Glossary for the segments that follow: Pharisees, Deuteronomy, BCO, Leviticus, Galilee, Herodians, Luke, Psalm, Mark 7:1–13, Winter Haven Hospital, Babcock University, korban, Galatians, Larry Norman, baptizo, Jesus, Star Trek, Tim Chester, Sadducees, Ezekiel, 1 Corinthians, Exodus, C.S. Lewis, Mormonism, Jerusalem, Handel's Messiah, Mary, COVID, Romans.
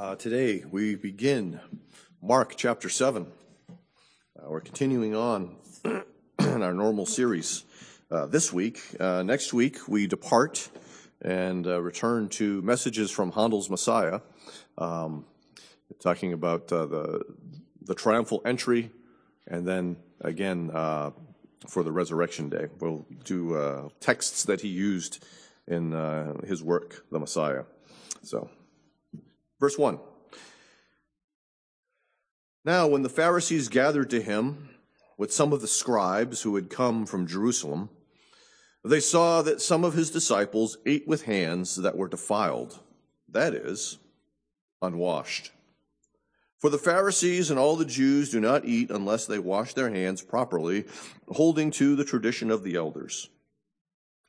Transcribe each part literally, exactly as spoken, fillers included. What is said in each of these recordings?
Uh, today we begin Mark chapter seven. Uh, we're continuing on in our normal series uh, this week. Uh, next week we depart and uh, return to messages from Handel's Messiah, um, talking about uh, the the triumphal entry, and then again uh, for the resurrection day. We'll do uh, texts that he used in uh, his work, the Messiah. So. Verse one, now when the Pharisees gathered to him with some of the scribes who had come from Jerusalem, they saw that some of his disciples ate with hands that were defiled, that is, unwashed. For the Pharisees and all the Jews do not eat unless they wash their hands properly, holding to the tradition of the elders.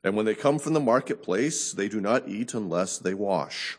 And when they come from the marketplace, they do not eat unless they wash.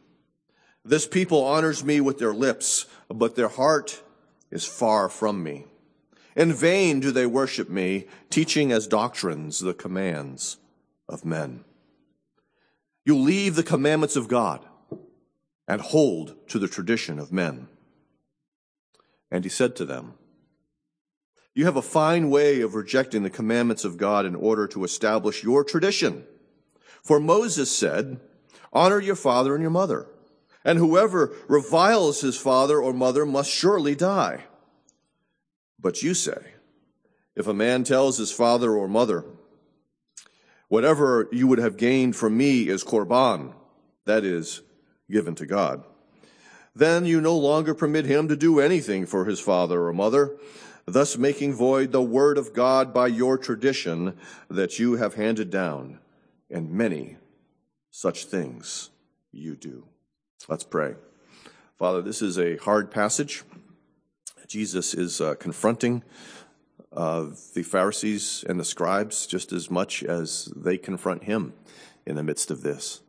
'This people honors me with their lips, but their heart is far from me. In vain do they worship me, teaching as doctrines the commands of men.' You leave the commandments of God and hold to the tradition of men." And he said to them, "You have a fine way of rejecting the commandments of God in order to establish your tradition. For Moses said, 'Honor your father and your mother,' and whoever reviles his father or mother must surely die. But you say, 'If a man tells his father or mother, whatever you would have gained from me is korban,' that is, given to God, then you no longer permit him to do anything for his father or mother, thus making void the word of God by your tradition that you have handed down, and many such things you do." Let's pray. Father, this is a hard passage. Jesus is uh, confronting uh, the Pharisees and the scribes just as much as they confront him in the midst of this.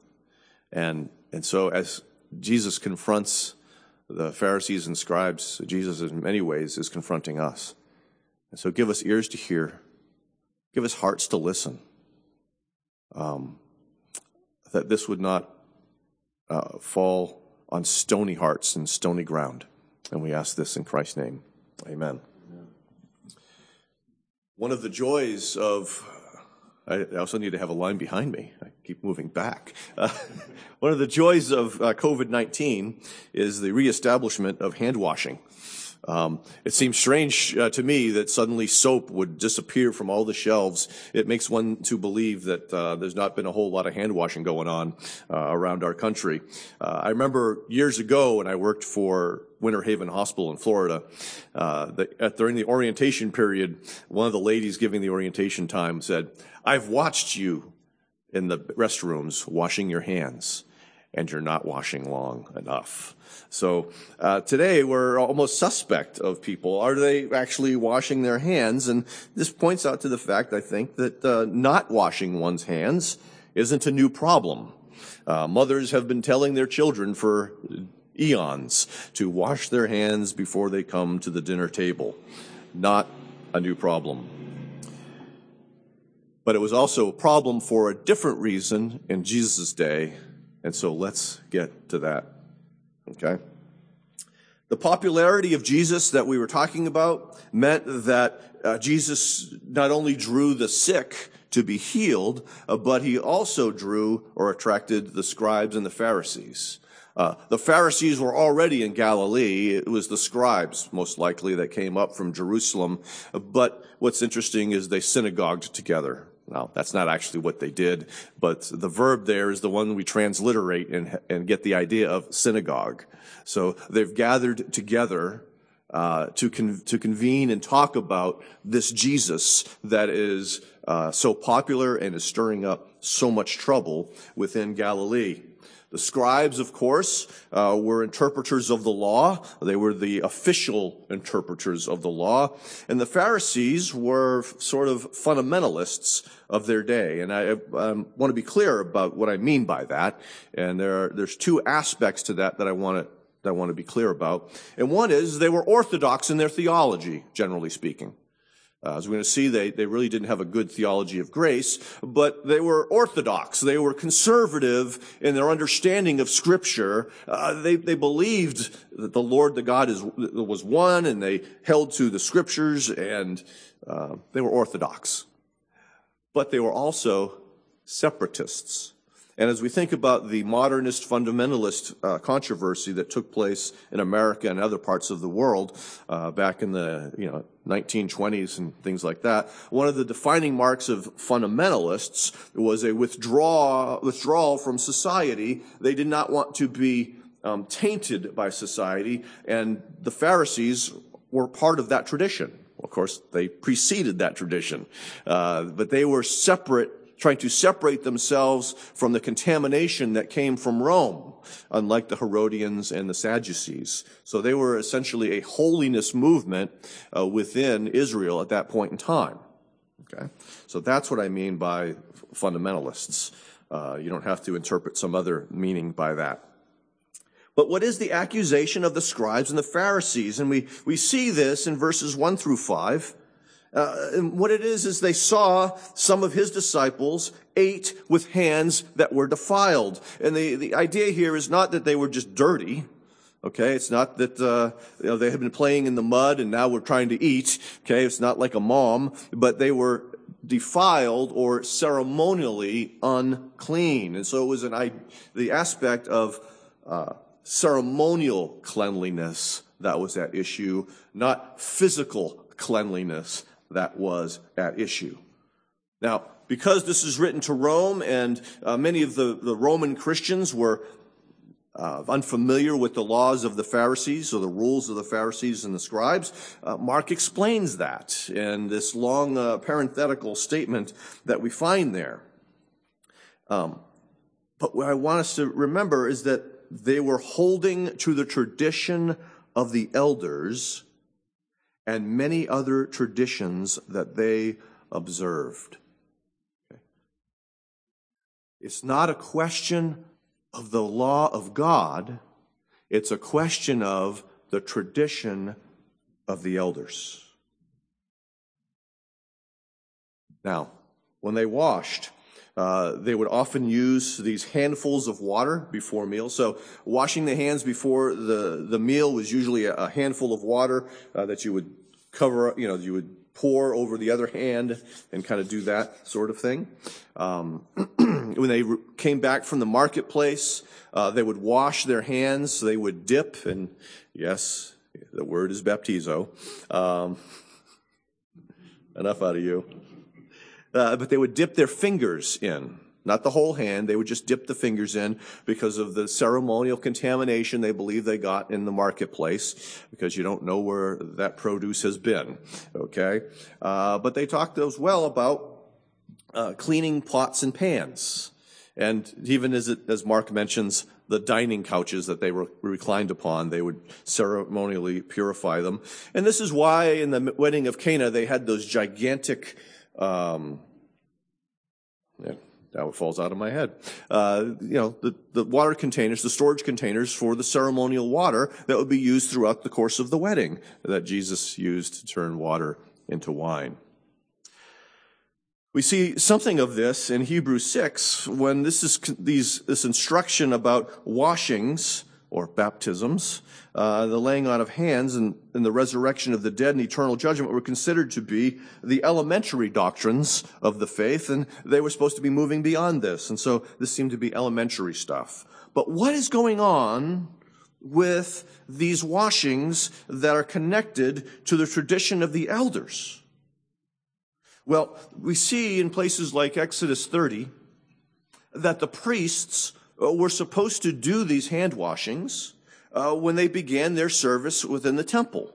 And and so as Jesus confronts the Pharisees and scribes, Jesus in many ways is confronting us. And so give us ears to hear. Give us hearts to listen. Um, that this would not Uh, fall on stony hearts and stony ground. And we ask this in Christ's name. Amen. Amen. One of the joys of, I also need to have a line behind me. I keep moving back. Uh, one of the joys of uh, covid nineteen is the reestablishment of hand washing. Um, it seems strange uh, to me that suddenly soap would disappear from all the shelves. It makes one to believe that uh, there's not been a whole lot of hand washing going on uh, around our country. Uh, I remember years ago when I worked for Winter Haven Hospital in Florida, uh, the, at, during the orientation period, one of the ladies giving the orientation time said, "I've watched you in the restrooms washing your hands, and you're not washing long enough." So uh, today we're almost suspect of people. Are they actually washing their hands? And this points out to the fact, I think, that uh, not washing one's hands isn't a new problem. Uh, mothers have been telling their children for eons to wash their hands before they come to the dinner table. Not a new problem. But it was also a problem for a different reason in Jesus' day. And so let's get to that, okay? The popularity of Jesus that we were talking about meant that uh, Jesus not only drew the sick to be healed, uh, but he also drew or attracted the scribes and the Pharisees. Uh, the Pharisees were already in Galilee. It was the scribes, most likely, that came up from Jerusalem. But what's interesting is they synagogued together. Now, that's not actually what they did, but the verb there is the one we transliterate and, and get the idea of synagogue. So they've gathered together uh, to con- to convene and talk about this Jesus that is uh, so popular and is stirring up so much trouble within Galilee. The scribes, of course, uh, were interpreters of the law. They were the official interpreters of the law. And the Pharisees were sort of fundamentalists of their day. And I um, want to be clear about what I mean by that. And there are, there's two aspects to that that I want to that I want to be clear about. And one is they were orthodox in their theology, generally speaking. Uh, as we're going to see, they, they really didn't have a good theology of grace, but they were orthodox. They were conservative in their understanding of Scripture. Uh, they, they believed that the Lord, the God, is, was one, and they held to the Scriptures, and uh, they were orthodox. But they were also separatists. And as we think about the modernist fundamentalist uh, controversy that took place in America and other parts of the world uh, back in the you know nineteen twenties and things like that, one of the defining marks of fundamentalists was a withdrawal withdrawal from society. They did not want to be um, tainted by society, and the Pharisees were part of that tradition. Of course, they preceded that tradition, uh, but they were separate, trying to separate themselves from the contamination that came from Rome, unlike the Herodians and the Sadducees. So they were essentially a holiness movement uh, within Israel at that point in time. Okay, so that's what I mean by fundamentalists. Uh, you don't have to interpret some other meaning by that. But what is the accusation of the scribes and the Pharisees? And we, we see this in verses one through five. Uh, and what it is is they saw some of his disciples ate with hands that were defiled. And the, the idea here is not that they were just dirty, okay? It's not that uh, you know, they had been playing in the mud and now we're trying to eat, okay? It's not like a mom, but they were defiled or ceremonially unclean. And so it was an the aspect of uh, ceremonial cleanliness that was at issue, not physical cleanliness that was at issue. Now, because this is written to Rome, and uh, many of the, the Roman Christians were uh, unfamiliar with the laws of the Pharisees or the rules of the Pharisees and the scribes, uh, Mark explains that in this long uh, parenthetical statement that we find there. Um, but what I want us to remember is that they were holding to the tradition of the elders and many other traditions that they observed. Okay. It's not a question of the law of God. It's a question of the tradition of the elders. Now, when they washed, Uh, they would often use these handfuls of water before meals. So washing the hands before the, the meal was usually a, a handful of water uh, that you would cover, you know, you would pour over the other hand and kind of do that sort of thing. Um, when they re- came back from the marketplace, uh, they would wash their hands. They would dip, and yes, the word is baptizo. Um, enough out of you. Uh, but they would dip their fingers in, not the whole hand. They would just dip the fingers in because of the ceremonial contamination they believe they got in the marketplace, because you don't know where that produce has been, okay? Uh, but they talked as well about uh, cleaning pots and pans, and even as, it, as Mark mentions, the dining couches that they were reclined upon, they would ceremonially purify them. And this is why in the wedding of Cana they had those gigantic Um, yeah, now it falls out of my head. Uh, you know, the, the water containers, the storage containers for the ceremonial water that would be used throughout the course of the wedding that Jesus used to turn water into wine. We see something of this in Hebrews six when this is these this instruction about washings or baptisms, uh, the laying on of hands and, and the resurrection of the dead and eternal judgment were considered to be the elementary doctrines of the faith, and they were supposed to be moving beyond this, and so this seemed to be elementary stuff. But what is going on with these washings that are connected to the tradition of the elders? Well, we see in places like Exodus thirty that the priests were supposed to do these hand washings uh, when they began their service within the temple.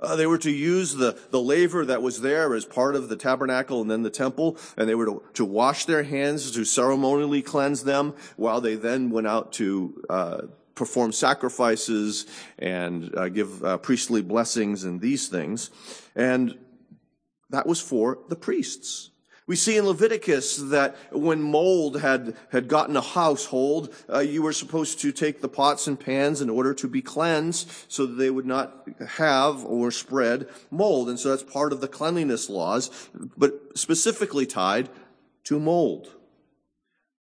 Uh, they were to use the, the laver that was there as part of the tabernacle and then the temple, and they were to, to wash their hands, to ceremonially cleanse them, while they then went out to uh, perform sacrifices and uh, give uh, priestly blessings and these things. And that was for the priests. We see in Leviticus that when mold had, had gotten a household, uh, you were supposed to take the pots and pans in order to be cleansed so that they would not have or spread mold. And so that's part of the cleanliness laws, but specifically tied to mold.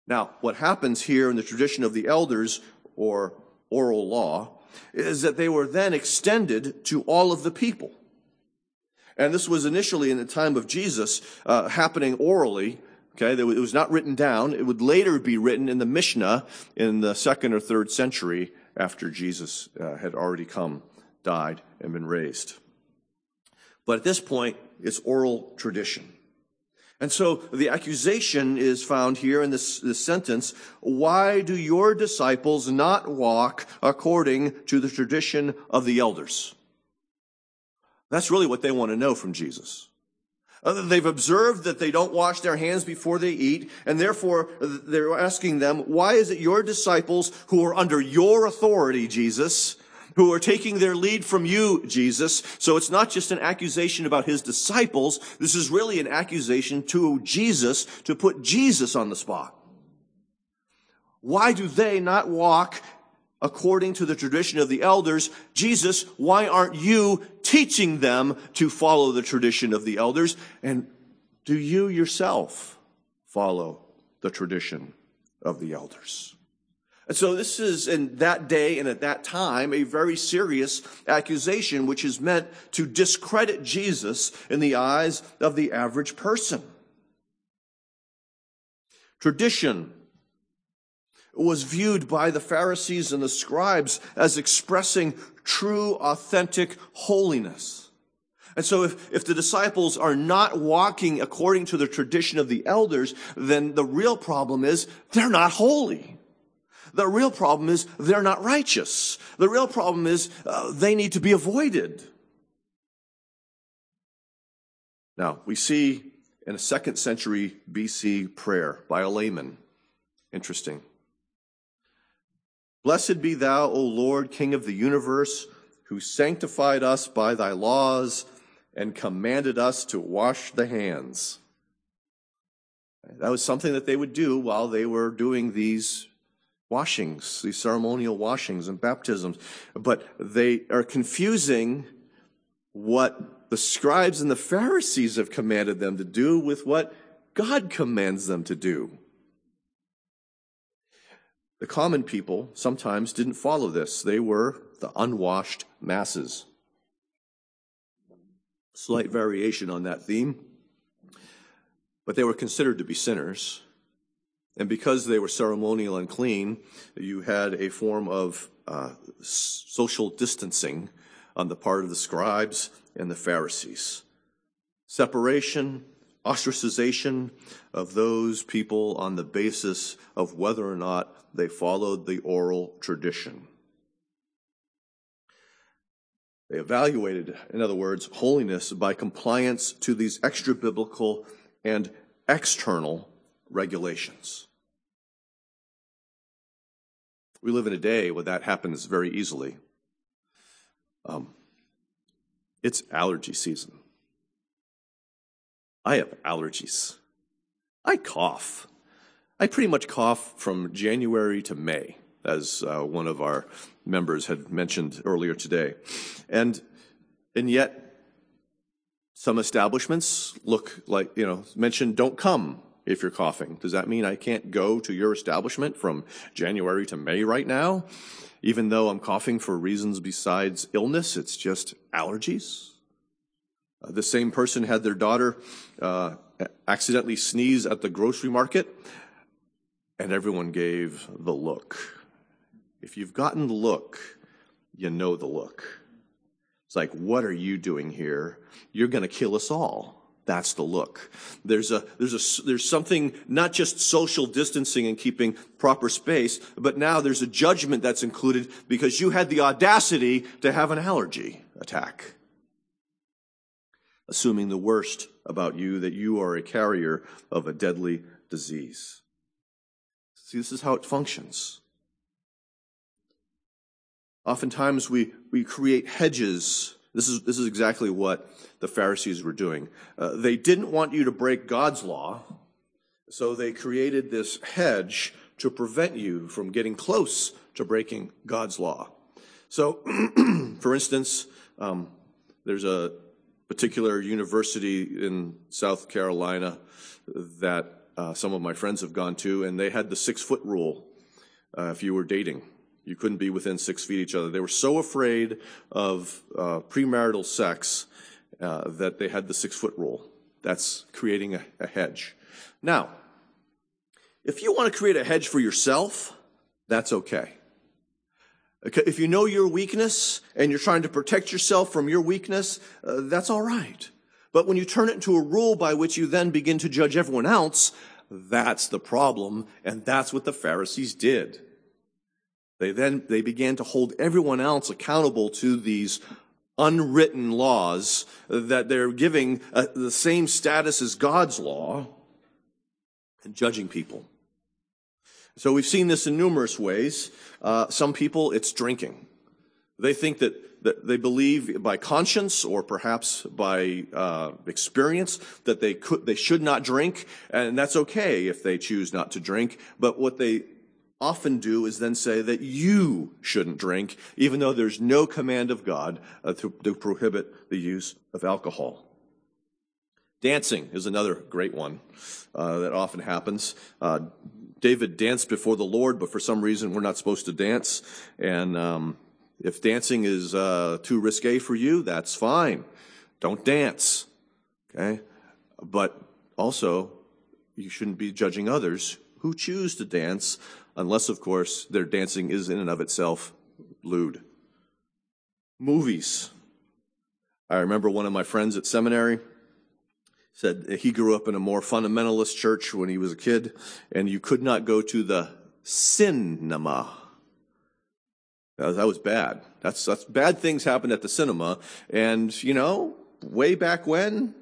Now, what happens here in the tradition of the elders, or oral law, is that they were then extended to all of the people. And this was initially, in the time of Jesus, uh, happening orally. Okay, it was not written down. It would later be written in the Mishnah in the second or third century after Jesus uh, had already come, died, and been raised. But at this point, it's oral tradition. And so the accusation is found here in this, this sentence: why do your disciples not walk according to the tradition of the elders? That's really what they want to know from Jesus. They've observed that they don't wash their hands before they eat, and therefore they're asking them, why is it your disciples who are under your authority, Jesus, who are taking their lead from you, Jesus? So it's not just an accusation about his disciples. This is really an accusation to Jesus, to put Jesus on the spot. Why do they not walk according to the tradition of the elders? Jesus, why aren't you teaching them to follow the tradition of the elders? And do you yourself follow the tradition of the elders? And so this is, in that day and at that time, a very serious accusation, which is meant to discredit Jesus in the eyes of the average person. Tradition was viewed by the Pharisees and the scribes as expressing true, authentic holiness. And so if, if the disciples are not walking according to the tradition of the elders, then the real problem is they're not holy. The real problem is they're not righteous. The real problem is uh, they need to be avoided. Now, we see in a second century B C prayer by a layman. Interesting. Blessed be thou, O Lord, King of the universe, who sanctified us by thy laws and commanded us to wash the hands. That was something that they would do while they were doing these washings, these ceremonial washings and baptisms. But they are confusing what the scribes and the Pharisees have commanded them to do with what God commands them to do. The common people sometimes didn't follow this. They were the unwashed masses. Slight variation on that theme. But they were considered to be sinners. And because they were ceremonial and clean, you had a form of uh, social distancing on the part of the scribes and the Pharisees. Separation, ostracization of those people on the basis of whether or not they followed the oral tradition. They evaluated, in other words, holiness by compliance to these extra-biblical and external regulations. We live in a day where that happens very easily. Um, it's allergy season. I have allergies. I cough. I pretty much cough from January to May, as uh, one of our members had mentioned earlier today. And and yet, some establishments look like, you know, mention don't come if you're coughing. Does that mean I can't go to your establishment from January to May right now? Even though I'm coughing for reasons besides illness, it's just allergies. Uh, the same person had their daughter uh, accidentally sneeze at the grocery market, and everyone gave the look. If you've gotten the look, you know the look. It's like, what are you doing here? You're going to kill us all. That's the look. There's a there's a there's something, not just social distancing and keeping proper space, but now there's a judgment that's included because you had the audacity to have an allergy attack. assuming the worst about you, that you are a carrier of a deadly disease. See, this is how it functions. Oftentimes we, we create hedges. This is, this is exactly what the Pharisees were doing. Uh, they didn't want you to break God's law, so they created this hedge to prevent you from getting close to breaking God's law. So, for instance, um, there's a particular university in South Carolina that uh, some of my friends have gone to, and they had the six-foot rule uh, if you were dating. You couldn't be within six feet of each other. They were so afraid of uh, premarital sex uh, that they had the six-foot rule. That's creating a, a hedge. Now, if you want to create a hedge for yourself, that's okay. okay. If you know your weakness and you're trying to protect yourself from your weakness, uh, that's all right. But when you turn it into a rule by which you then begin to judge everyone else, that's the problem, and that's what the Pharisees did. They then they began to hold everyone else accountable to these unwritten laws that they're giving uh, the same status as God's law and judging people. So we've seen this in numerous ways. Uh, some people, it's drinking. They think that, that they believe by conscience or perhaps by uh, experience that they could they should not drink, and that's okay if they choose not to drink. But what they often do is then say that you shouldn't drink, even though there's no command of God uh, to, to prohibit the use of alcohol. Dancing is another great one uh, that often happens. Uh, David danced before the Lord, but for some reason we're not supposed to dance. And um, if dancing is uh, too risque for you, that's fine. Don't dance, okay? But also, you shouldn't be judging others who choose to dance, unless, of course, their dancing is in and of itself lewd. Movies. I remember one of my friends at seminary said he grew up in a more fundamentalist church when he was a kid, and you could not go to the cinema. That was bad. That's, that's bad things happened at the cinema. And, you know, way back when,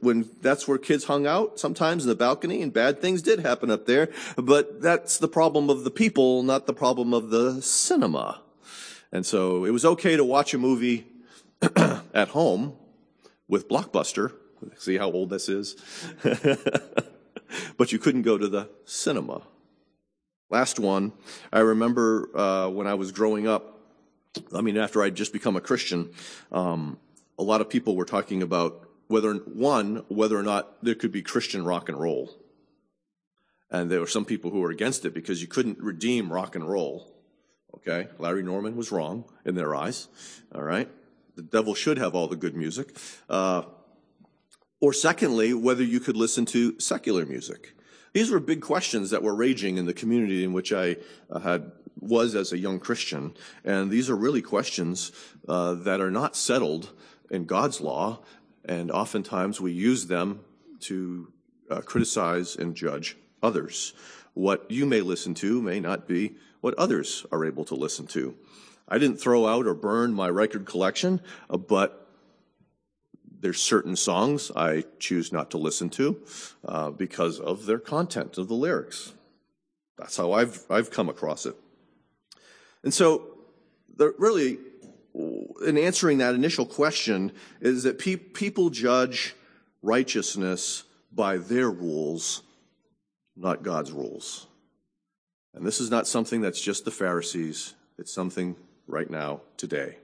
when that's where kids hung out, sometimes in the balcony, and bad things did happen up there. But that's the problem of the people, not the problem of the cinema. And so it was okay to watch a movie at home with Blockbuster. See how old this is? But you couldn't go to the cinema. Last one, I remember uh, when I was growing up, I mean, after I'd just become a Christian, um, a lot of people were talking about whether, one, whether or not there could be Christian rock and roll. And there were some people who were against it because you couldn't redeem rock and roll. Okay, Larry Norman was wrong in their eyes, all right? The devil should have all the good music. Uh, or secondly, whether you could listen to secular music. These were big questions that were raging in the community in which I had was as a young Christian. And these are really questions uh, that are not settled in God's law, and oftentimes we use them to uh, criticize and judge others. What you may listen to may not be what others are able to listen to. I didn't throw out or burn my record collection, uh, but there's certain songs I choose not to listen to uh, because of their content, of the lyrics. That's how I've I've come across it. And so, there really, in answering that initial question, is that pe- people judge righteousness by their rules, not God's rules. And this is not something that's just the Pharisees. It's something right now, today.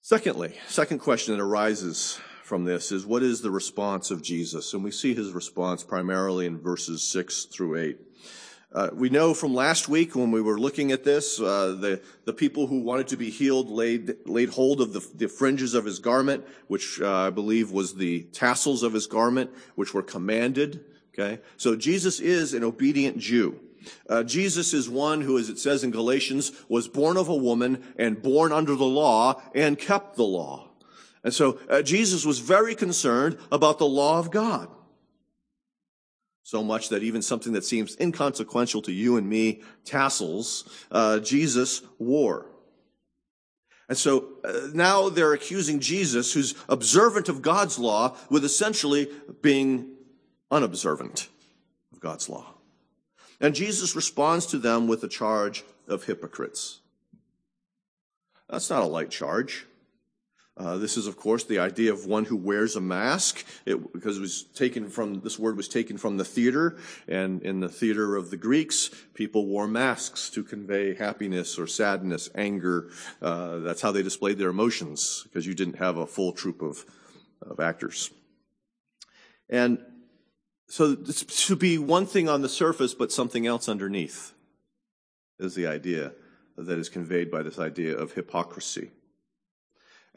Secondly, second question that arises from this is, what is the response of Jesus? And we see his response primarily in verses six through eight. Uh, we know from last week when we were looking at this, uh, the, the people who wanted to be healed laid, laid hold of the, the fringes of his garment, which uh, I believe was the tassels of his garment, which were commanded. Okay, so Jesus is an obedient Jew. Uh, Jesus is one who, as it says in Galatians, was born of a woman and born under the law and kept the law. And so uh, Jesus was very concerned about the law of God. So much that even something that seems inconsequential to you and me, tassels, uh, Jesus wore. And so uh, now they're accusing Jesus, who's observant of God's law, with essentially being unobservant of God's law. And Jesus responds to them with a charge of hypocrites. That's not a light charge. Uh, this is, of course, the idea of one who wears a mask, it, because it was taken from this word was taken from the theater, and in the theater of the Greeks, people wore masks to convey happiness or sadness, anger. Uh, that's how they displayed their emotions, because you didn't have a full troupe of, of actors. And so this should be one thing on the surface, but something else underneath is the idea that is conveyed by this idea of hypocrisy.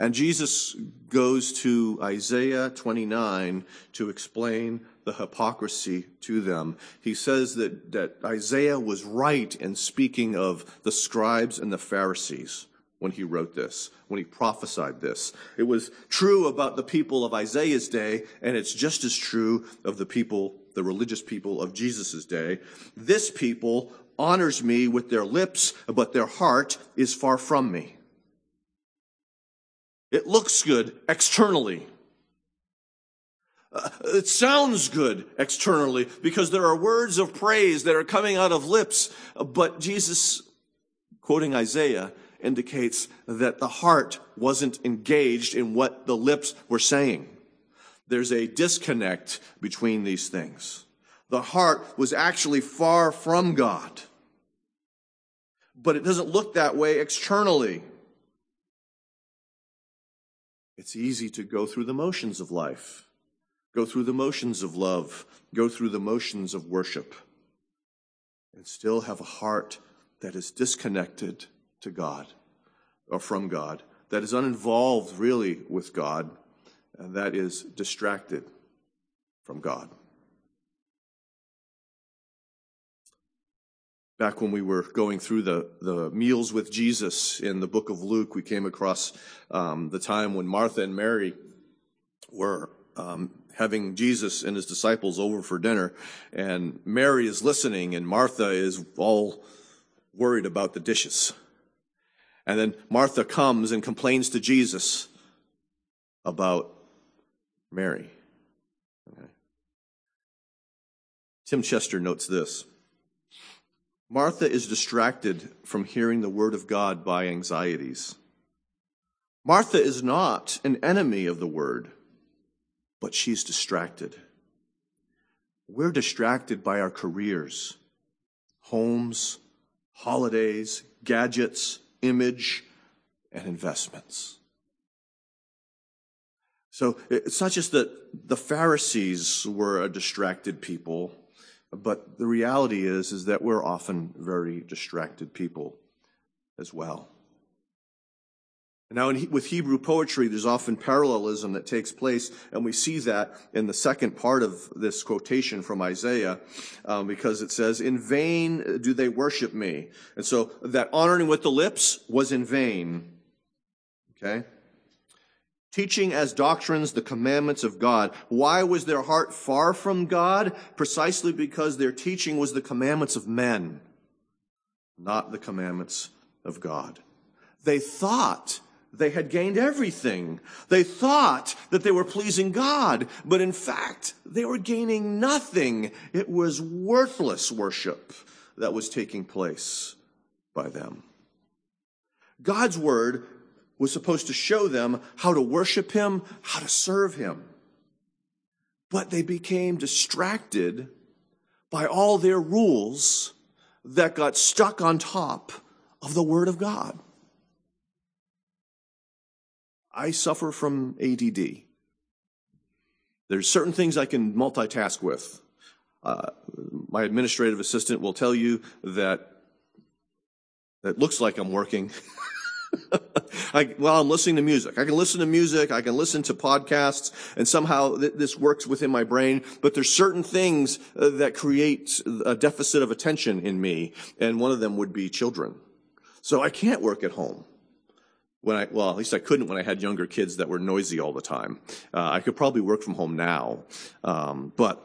And Jesus goes to Isaiah twenty-nine to explain the hypocrisy to them. He says that, that Isaiah was right in speaking of the scribes and the Pharisees when he wrote this, when he prophesied this. It was true about the people of Isaiah's day, and it's just as true of the people, the religious people of Jesus' day. This people honors me with their lips, but their heart is far from me. It looks good externally. Uh, it sounds good externally because there are words of praise that are coming out of lips, but Jesus, quoting Isaiah, indicates that the heart wasn't engaged in what the lips were saying. There's a disconnect between these things. The heart was actually far from God, but it doesn't look that way externally. It's easy to go through the motions of life, go through the motions of love, go through the motions of worship, and still have a heart that is disconnected to God or from God, that is uninvolved really with God, and that is distracted from God. Back when we were going through the, the meals with Jesus in the book of Luke, we came across um, the time when Martha and Mary were um, having Jesus and his disciples over for dinner, and Mary is listening, and Martha is all worried about the dishes. And then Martha comes and complains to Jesus about Mary. Okay. Tim Chester notes this. Martha is distracted from hearing the word of God by anxieties. Martha is not an enemy of the word, but she's distracted. We're distracted by our careers, homes, holidays, gadgets, image, and investments. So it's not just that the Pharisees were a distracted people, but the reality is, is that we're often very distracted people as well. Now, in he, with Hebrew poetry, there's often parallelism that takes place, and we see that in the second part of this quotation from Isaiah, um, because it says, "In vain do they worship me." And so that honoring with the lips was in vain. Okay? Teaching as doctrines the commandments of God. Why was their heart far from God? Precisely because their teaching was the commandments of men, not the commandments of God. They thought they had gained everything. They thought that they were pleasing God, but in fact, they were gaining nothing. It was worthless worship that was taking place by them. God's word was supposed to show them how to worship him, how to serve him. But they became distracted by all their rules that got stuck on top of the word of God. I suffer from A D D. There's certain things I can multitask with. Uh, my administrative assistant will tell you that that looks like I'm working. I, well, I'm listening to music. I can listen to music. I can listen to podcasts, and somehow th- this works within my brain. But there's certain things uh, that create a deficit of attention in me, and one of them would be children. So I can't work at home. When I well, at least I couldn't when I had younger kids that were noisy all the time. Uh, I could probably work from home now, um, but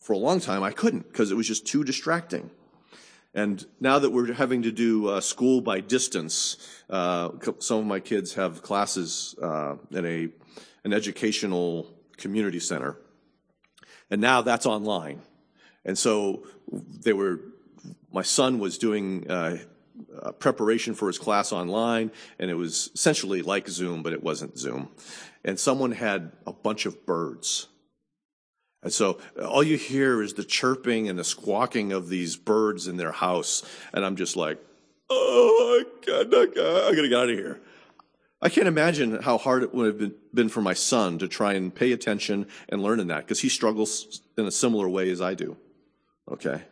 for a long time I couldn't because it was just too distracting. And now that we're having to do uh, school by distance, uh, some of my kids have classes uh, in a an educational community center, and now that's online. And so they were. My son was doing uh, uh, preparation for his class online, and it was essentially like Zoom, but it wasn't Zoom. And someone had a bunch of birds. And so all you hear is the chirping and the squawking of these birds in their house. And I'm just like, oh, I gotta, I gotta get out of here. I can't imagine how hard it would have been, been for my son to try and pay attention and learn in that, because he struggles in a similar way as I do. Okay.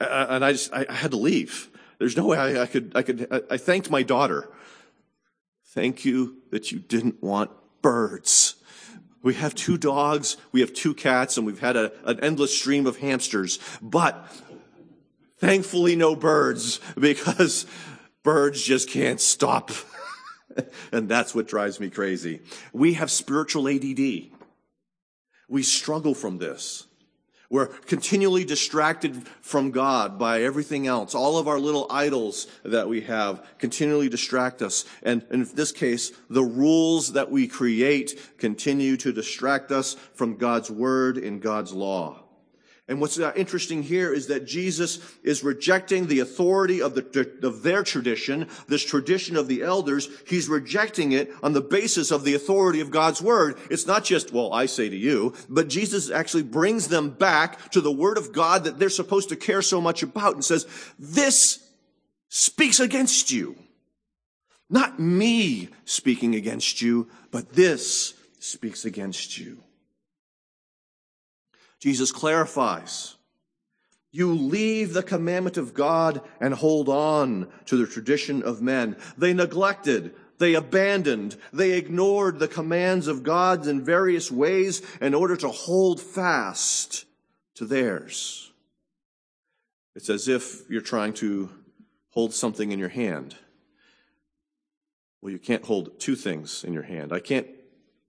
And I just, I had to leave. There's no way I, I could, I could, I thanked my daughter. Thank you that you didn't want birds. We have two dogs, we have two cats, and we've had a, an endless stream of hamsters. But thankfully no birds, because birds just can't stop. And that's what drives me crazy. We have spiritual A D D. We struggle from this. We're continually distracted from God by everything else. All of our little idols that we have continually distract us. And in this case, the rules that we create continue to distract us from God's word and God's law. And what's interesting here is that Jesus is rejecting the authority of the, of their tradition, this tradition of the elders. He's rejecting it on the basis of the authority of God's word. It's not just, well, I say to you, but Jesus actually brings them back to the word of God that they're supposed to care so much about and says, this speaks against you. Not me speaking against you, but this speaks against you. Jesus clarifies, you leave the commandment of God and hold on to the tradition of men. They neglected, they abandoned, they ignored the commands of God in various ways in order to hold fast to theirs. It's as if you're trying to hold something in your hand. Well, you can't hold two things in your hand. I can't,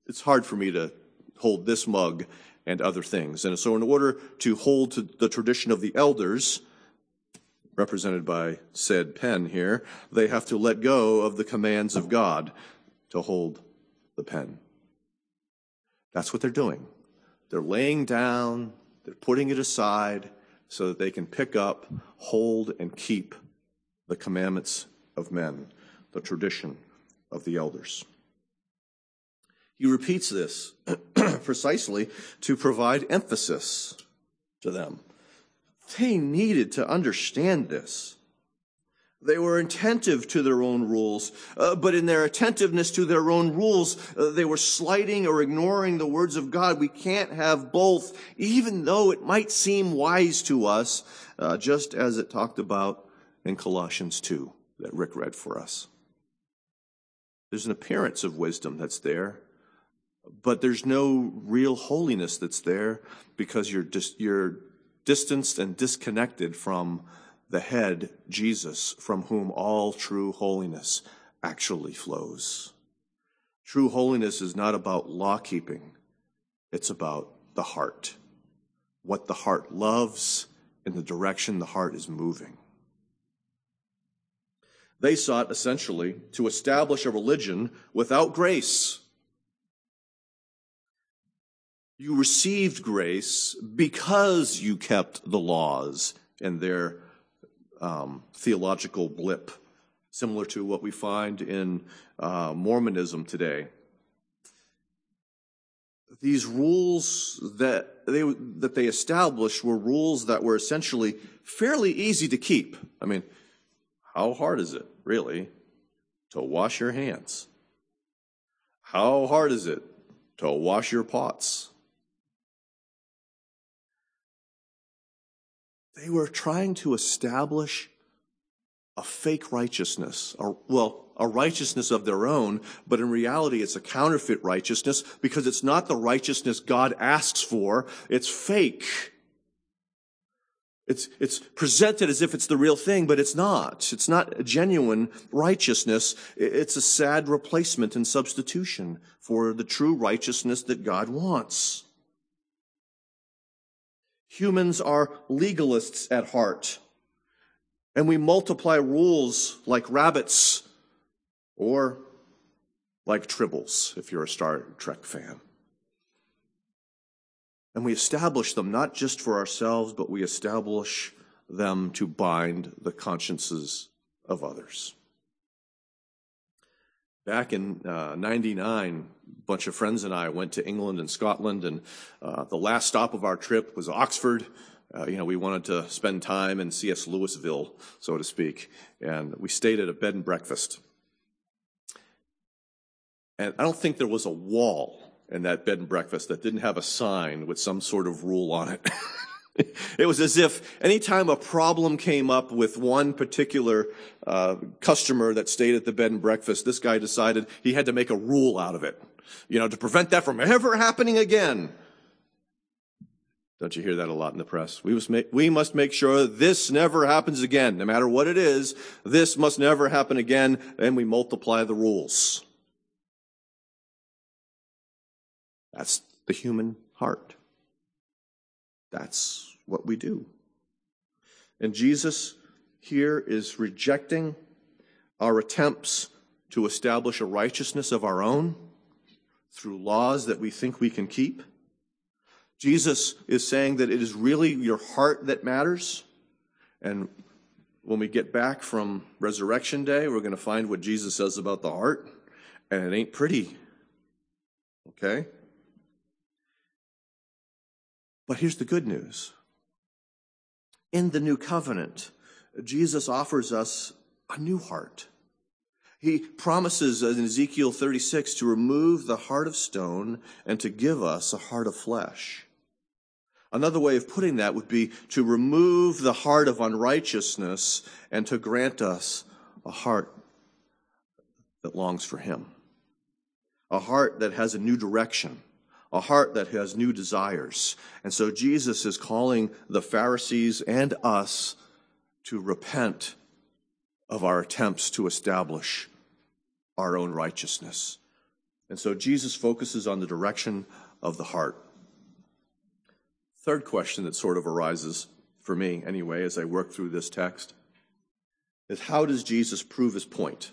it's hard for me to hold this mug and other things. And so in order to hold to the tradition of the elders, represented by said pen here, they have to let go of the commands of God to hold the pen. That's what they're doing. They're laying down, they're putting it aside so that they can pick up, hold, and keep the commandments of men, the tradition of the elders. He repeats this precisely to provide emphasis to them. They needed to understand this. They were attentive to their own rules, uh, but in their attentiveness to their own rules, uh, they were slighting or ignoring the words of God. We can't have both, even though it might seem wise to us, uh, just as it talked about in Colossians two that Rick read for us. There's an appearance of wisdom that's there, but there's no real holiness that's there, because you're dis- you're distanced and disconnected from the head, Jesus, from whom all true holiness actually flows. True holiness is not about law-keeping. It's about the heart, what the heart loves and the direction the heart is moving. They sought, essentially, to establish a religion without grace. You received grace because you kept the laws, and their um, theological blip, similar to what we find in uh, Mormonism today. These rules that they that they established were rules that were essentially fairly easy to keep. I mean, how hard is it, really, to wash your hands? How hard is it to wash your pots? They were trying to establish a fake righteousness, or, well, a righteousness of their own, but in reality it's a counterfeit righteousness, because it's not the righteousness God asks for, it's fake. It's it's presented as if it's the real thing, but it's not. It's not a genuine righteousness. It's a sad replacement and substitution for the true righteousness that God wants. Humans are legalists at heart. and we multiply rules like rabbits or like tribbles, if you're a Star Trek fan. And we establish them not just for ourselves, but we establish them to bind the consciences of others. Back in uh, ninety-nine, a bunch of friends and I went to England and Scotland, and uh, the last stop of our trip was Oxford. Uh, you know, we wanted to spend time in C S Lewisville, so to speak, and we stayed at a bed and breakfast. And I don't think there was a wall in that bed and breakfast that didn't have a sign with some sort of rule on it. It was as if any time a problem came up with one particular uh, customer that stayed at the bed and breakfast, this guy decided he had to make a rule out of it, you know, to prevent that from ever happening again. Don't you hear that a lot in the press? We must make, we must make sure this never happens again. No matter what it is, this must never happen again, and we multiply the rules. That's the human heart. That's what we do. And Jesus here is rejecting our attempts to establish a righteousness of our own through laws that we think we can keep. Jesus is saying that it is really your heart that matters. And when we get back from Resurrection Day, we're going to find what Jesus says about the heart, and it ain't pretty. Okay? But here's the good news. In the new covenant, Jesus offers us a new heart. He promises in Ezekiel thirty-six to remove the heart of stone and to give us a heart of flesh. Another way of putting that would be to remove the heart of unrighteousness and to grant us a heart that longs for him, a heart that has a new direction, a heart that has new desires. And so Jesus is calling the Pharisees and us to repent of our attempts to establish our own righteousness. And so Jesus focuses on the direction of the heart. Third question that sort of arises, for me anyway, as I work through this text, is how does Jesus prove his point?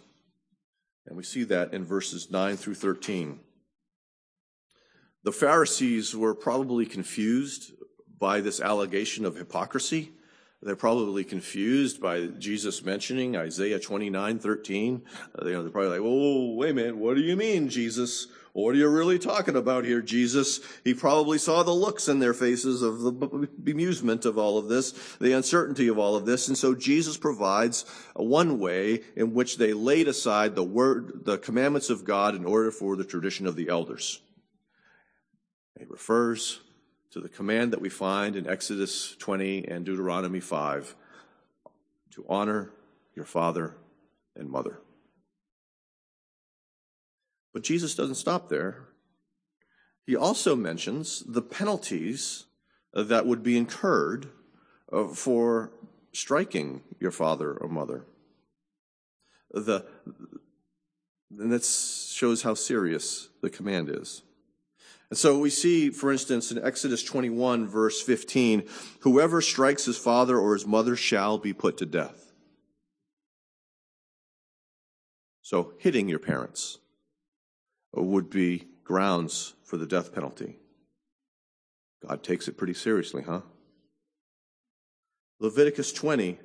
And we see that in verses nine through thirteen. The Pharisees were probably confused by this allegation of hypocrisy. They're probably confused by Jesus mentioning Isaiah twenty-nine thirteen. Uh, you know, they're probably like, "Whoa, wait a minute, what do you mean, Jesus? What are you really talking about here, Jesus?" He probably saw the looks in their faces of the bemusement of all of this, the uncertainty of all of this. And so Jesus provides one way in which they laid aside the word, the commandments of God in order for the tradition of the elders. It refers to the command that we find in Exodus twenty and Deuteronomy five to honor your father and mother. But Jesus doesn't stop there. He also mentions the penalties that would be incurred for striking your father or mother. The, and that shows how serious the command is. And so we see, for instance, in Exodus twenty-one, verse fifteen, whoever strikes his father or his mother shall be put to death. So hitting your parents would be grounds for the death penalty. God takes it pretty seriously, huh? Leviticus twenty,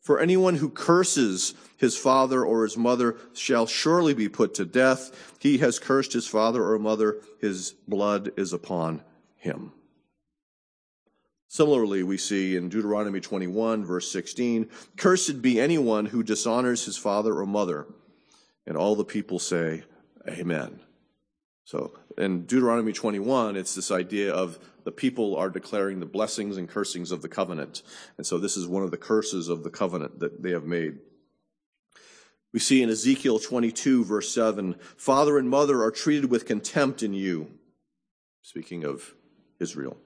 for anyone who curses his father or his mother shall surely be put to death. He has cursed his father or mother. His blood is upon him. Similarly, we see in Deuteronomy twenty-one, verse sixteen, cursed be anyone who dishonors his father or mother. And all the people say, amen. So in Deuteronomy twenty-one, it's this idea of the people are declaring the blessings and cursings of the covenant. And so this is one of the curses of the covenant that they have made. We see in Ezekiel twenty-two, verse seven, father and mother are treated with contempt in you. Speaking of Israel.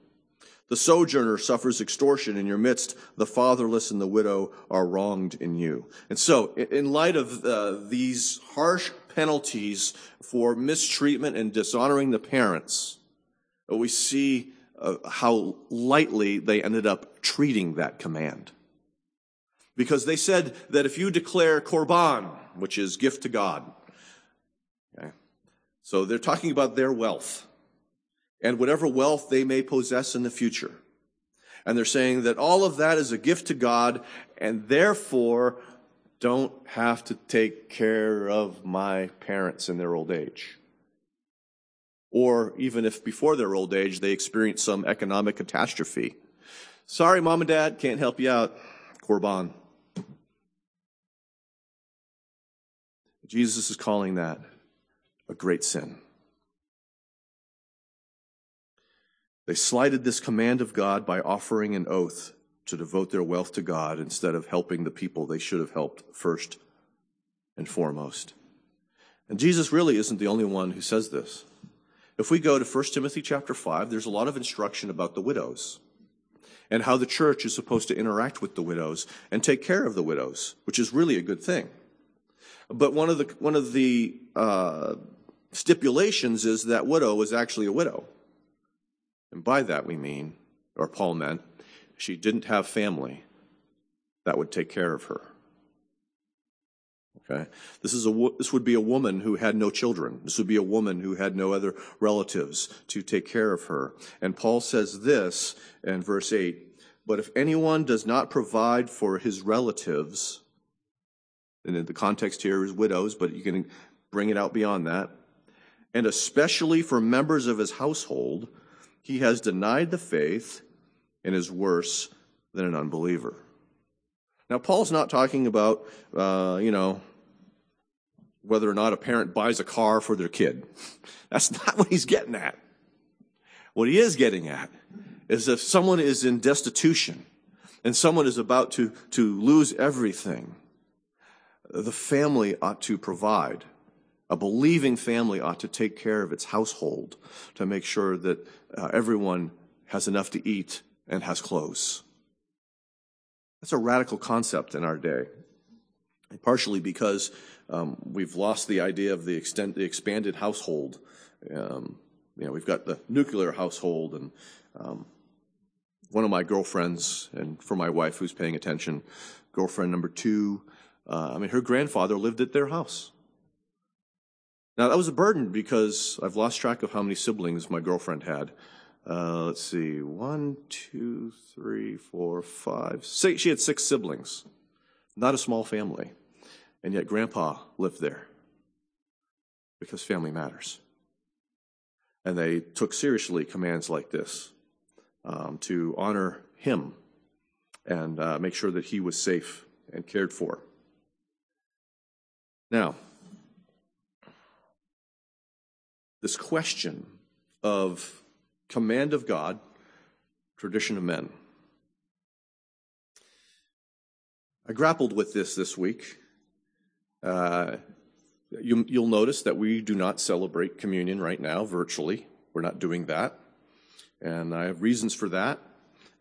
The sojourner suffers extortion in your midst. The fatherless and the widow are wronged in you. And so in light of uh, these harsh penalties for mistreatment and dishonoring the parents, we see Uh, how lightly they ended up treating that command. because they said that if you declare korban, which is gift to God, okay, so they're talking about their wealth and whatever wealth they may possess in the future. And they're saying that all of that is a gift to God, and therefore don't have to take care of my parents in their old age. Or even if before their old age they experience some economic catastrophe. Sorry, Mom and Dad, can't help you out. Korban. Jesus is calling that a great sin. They slighted this command of God by offering an oath to devote their wealth to God instead of helping the people they should have helped first and foremost. And Jesus really isn't the only one who says this. If we go to First Timothy chapter five, there's a lot of instruction about the widows and how the church is supposed to interact with the widows and take care of the widows, which is really a good thing. But one of the one of the uh, stipulations is that widow was actually a widow. And by that we mean, or Paul meant, she didn't have family that would take care of her. Okay? This is a this would be a woman who had no children. This would be a woman who had no other relatives to take care of her. And Paul says this in verse eight, "But if anyone does not provide for his relatives," and in the context here is widows, but you can bring it out beyond that, "and especially for members of his household, he has denied the faith and is worse than an unbeliever." Now, Paul's not talking about, uh, you know, whether or not a parent buys a car for their kid. That's not what he's getting at. What he is getting at is if someone is in destitution and someone is about to, to lose everything, the family ought to provide. A believing family ought to take care of its household to make sure that uh, everyone has enough to eat and has clothes. That's a radical concept in our day, partially because um, we've lost the idea of the extent, the expanded household. Um, you know, we've got the nuclear household, and um, one of my girlfriends, and for my wife who's paying attention, girlfriend number two, uh, I mean, her grandfather lived at their house. Now, that was a burden because I've lost track of how many siblings my girlfriend had. Uh, let's see, one, two, three, four, five, six. She had six siblings, not a small family. And yet Grandpa lived there because family matters. And they took seriously commands like this um, to honor him and uh, make sure that he was safe and cared for. Now, this question of command of God, tradition of men. I grappled with this this week. Uh, you, you'll notice that we do not celebrate communion right now virtually. We're not doing that. And I have reasons for that.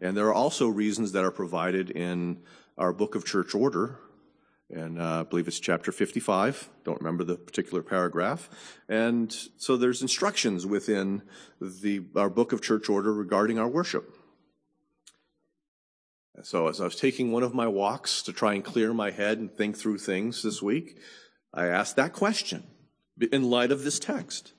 And there are also reasons that are provided in our book of church order. And uh, I believe it's chapter fifty-five. Don't remember the particular paragraph. And so there's instructions within the our book of church order regarding our worship. So as I was taking one of my walks to try and clear my head and think through things this week, I asked that question in light of this text.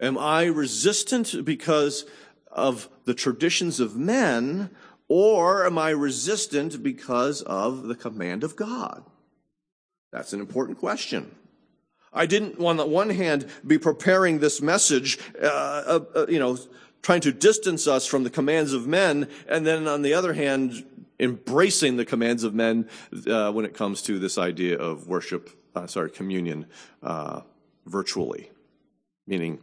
Am I resistant because of the traditions of men, or am I resistant because of the command of God? That's an important question. I didn't, on the one hand, be preparing this message, uh, uh, you know, trying to distance us from the commands of men, and then on the other hand, embracing the commands of men uh, when it comes to this idea of worship, uh, sorry, communion uh, virtually. Meaning,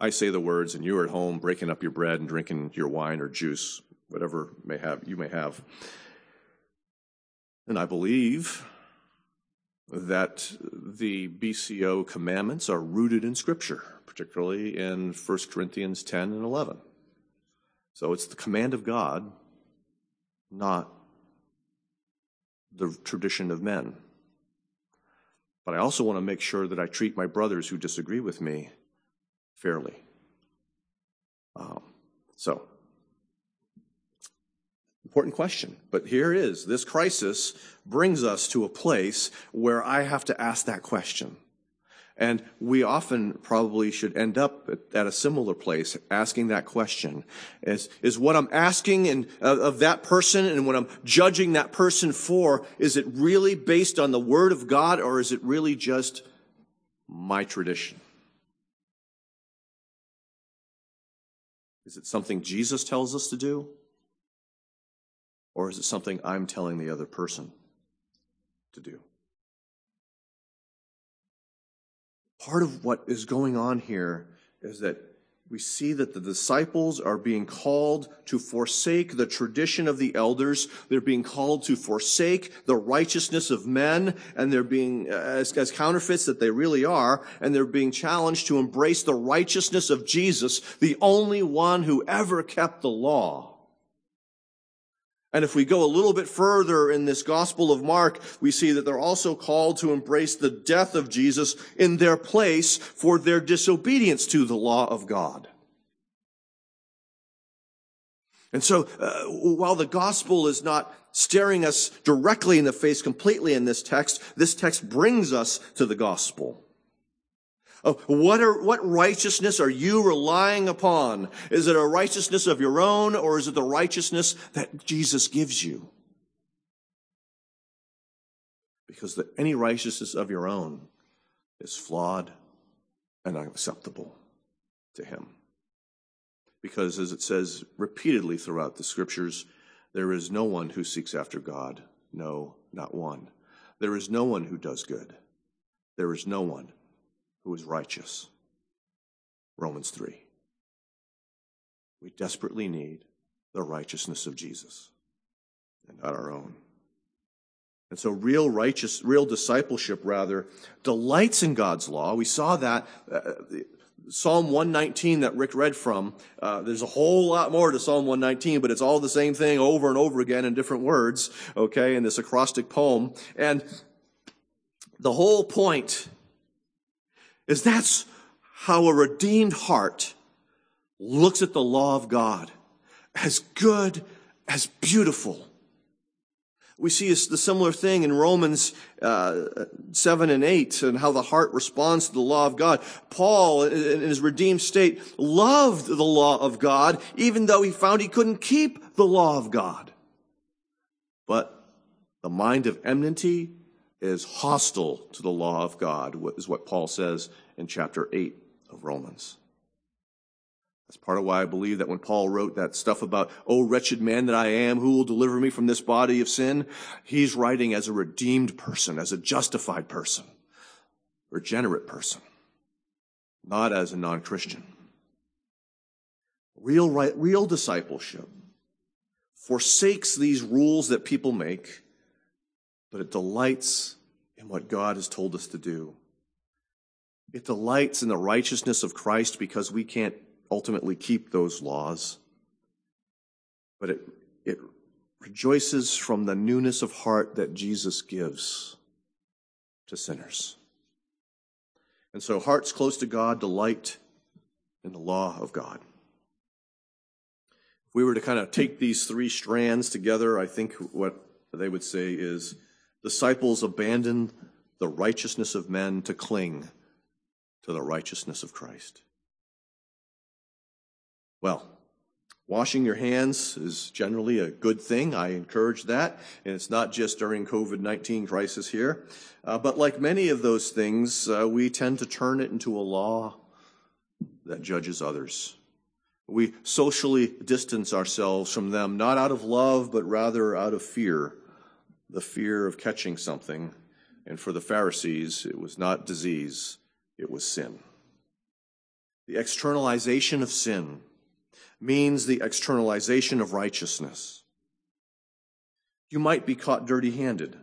I say the words, and you're at home breaking up your bread and drinking your wine or juice, whatever may have you may have. And I believe that the B C O commandments are rooted in Scripture, particularly in First Corinthians ten and eleven. So it's the command of God, not the tradition of men. But I also want to make sure that I treat my brothers who disagree with me fairly. Um, so... important question. But here it is. This crisis brings us to a place where I have to ask that question. And we often probably should end up at, at a similar place asking that question. Is, is what I'm asking and, uh, of that person and what I'm judging that person for, is it really based on the Word of God, or is it really just my tradition? Is it something Jesus tells us to do? Or is it something I'm telling the other person to do? Part of what is going on here is that we see that the disciples are being called to forsake the tradition of the elders. They're being called to forsake the righteousness of men, and they're being, as, as counterfeits that they really are, and they're being challenged to embrace the righteousness of Jesus, the only one who ever kept the law. And if we go a little bit further in this Gospel of Mark, we see that they're also called to embrace the death of Jesus in their place for their disobedience to the law of God. And so, uh, while the Gospel is not staring us directly in the face completely in this text, this text brings us to the Gospel. What are, what righteousness are you relying upon? Is it a righteousness of your own, or is it the righteousness that Jesus gives you? Because the, any righteousness of your own is flawed and unacceptable to him. Because as it says repeatedly throughout the Scriptures, there is no one who seeks after God. No, not one. There is no one who does good. There is no one who is righteous. Romans three. We desperately need the righteousness of Jesus and not our own. And so real righteous, real discipleship, rather, delights in God's law. We saw that uh, Psalm one nineteen that Rick read from. Uh, there's a whole lot more to Psalm one nineteen, but it's all the same thing over and over again in different words, okay, in this acrostic poem. And the whole point is that's how a redeemed heart looks at the law of God, as good, as beautiful. We see the similar thing in Romans uh, seven and eight, and how the heart responds to the law of God. Paul, in his redeemed state, loved the law of God, even though he found he couldn't keep the law of God. But the mind of enmity is hostile to the law of God, is what Paul says in chapter eight of Romans. That's part of why I believe that when Paul wrote that stuff about, oh, wretched man that I am, who will deliver me from this body of sin? He's writing as a redeemed person, as a justified person, regenerate person, not as a non-Christian. Real, right, real discipleship forsakes these rules that people make, but it delights in what God has told us to do. It delights in the righteousness of Christ, because we can't ultimately keep those laws. But it, it rejoices from the newness of heart that Jesus gives to sinners. And so hearts close to God delight in the law of God. If we were to kind of take these three strands together, I think what they would say is, disciples abandon the righteousness of men to cling to the righteousness of Christ. Well, washing your hands is generally a good thing. I encourage that. And it's not just during covid nineteen crisis here. Uh, but like many of those things, uh, we tend to turn it into a law that judges others. We socially distance ourselves from them, not out of love, but rather out of fear. The fear of catching something. And for the Pharisees, it was not disease, it was sin. The externalization of sin means the externalization of righteousness. You might be caught dirty-handed,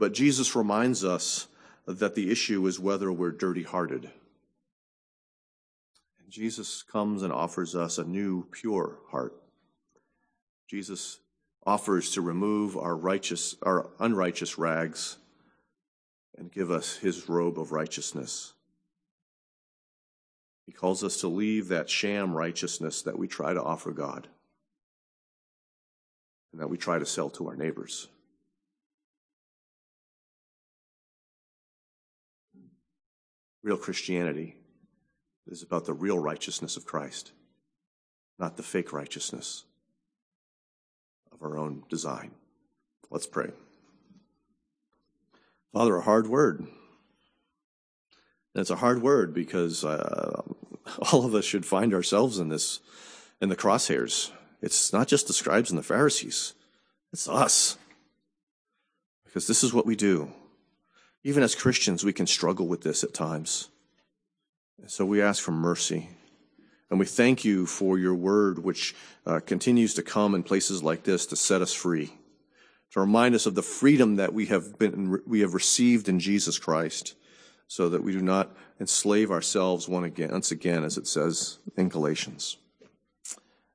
but Jesus reminds us that the issue is whether we're dirty-hearted. And Jesus comes and offers us a new, pure heart. Jesus offers to remove our righteous, our unrighteous rags and give us his robe of righteousness. He calls us to leave that sham righteousness that we try to offer God and that we try to sell to our neighbors. Real Christianity is about the real righteousness of Christ, not the fake righteousness of our own design. Let's pray. Father, a hard word. And it's a hard word because uh, all of us should find ourselves in this, in the crosshairs. It's not just the scribes and the Pharisees. It's us. Because this is what we do. Even as Christians, we can struggle with this at times. And so we ask for mercy. And we thank you for your word, which uh, continues to come in places like this to set us free, to remind us of the freedom that we have been we have received in Jesus Christ, so that we do not enslave ourselves one again, once again, as it says in Galatians.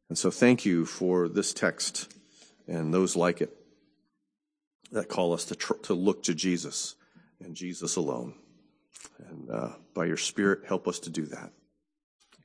And so thank you for this text and those like it that call us to, tr- to look to Jesus. And Jesus alone. And uh, by your Spirit, help us to do that. In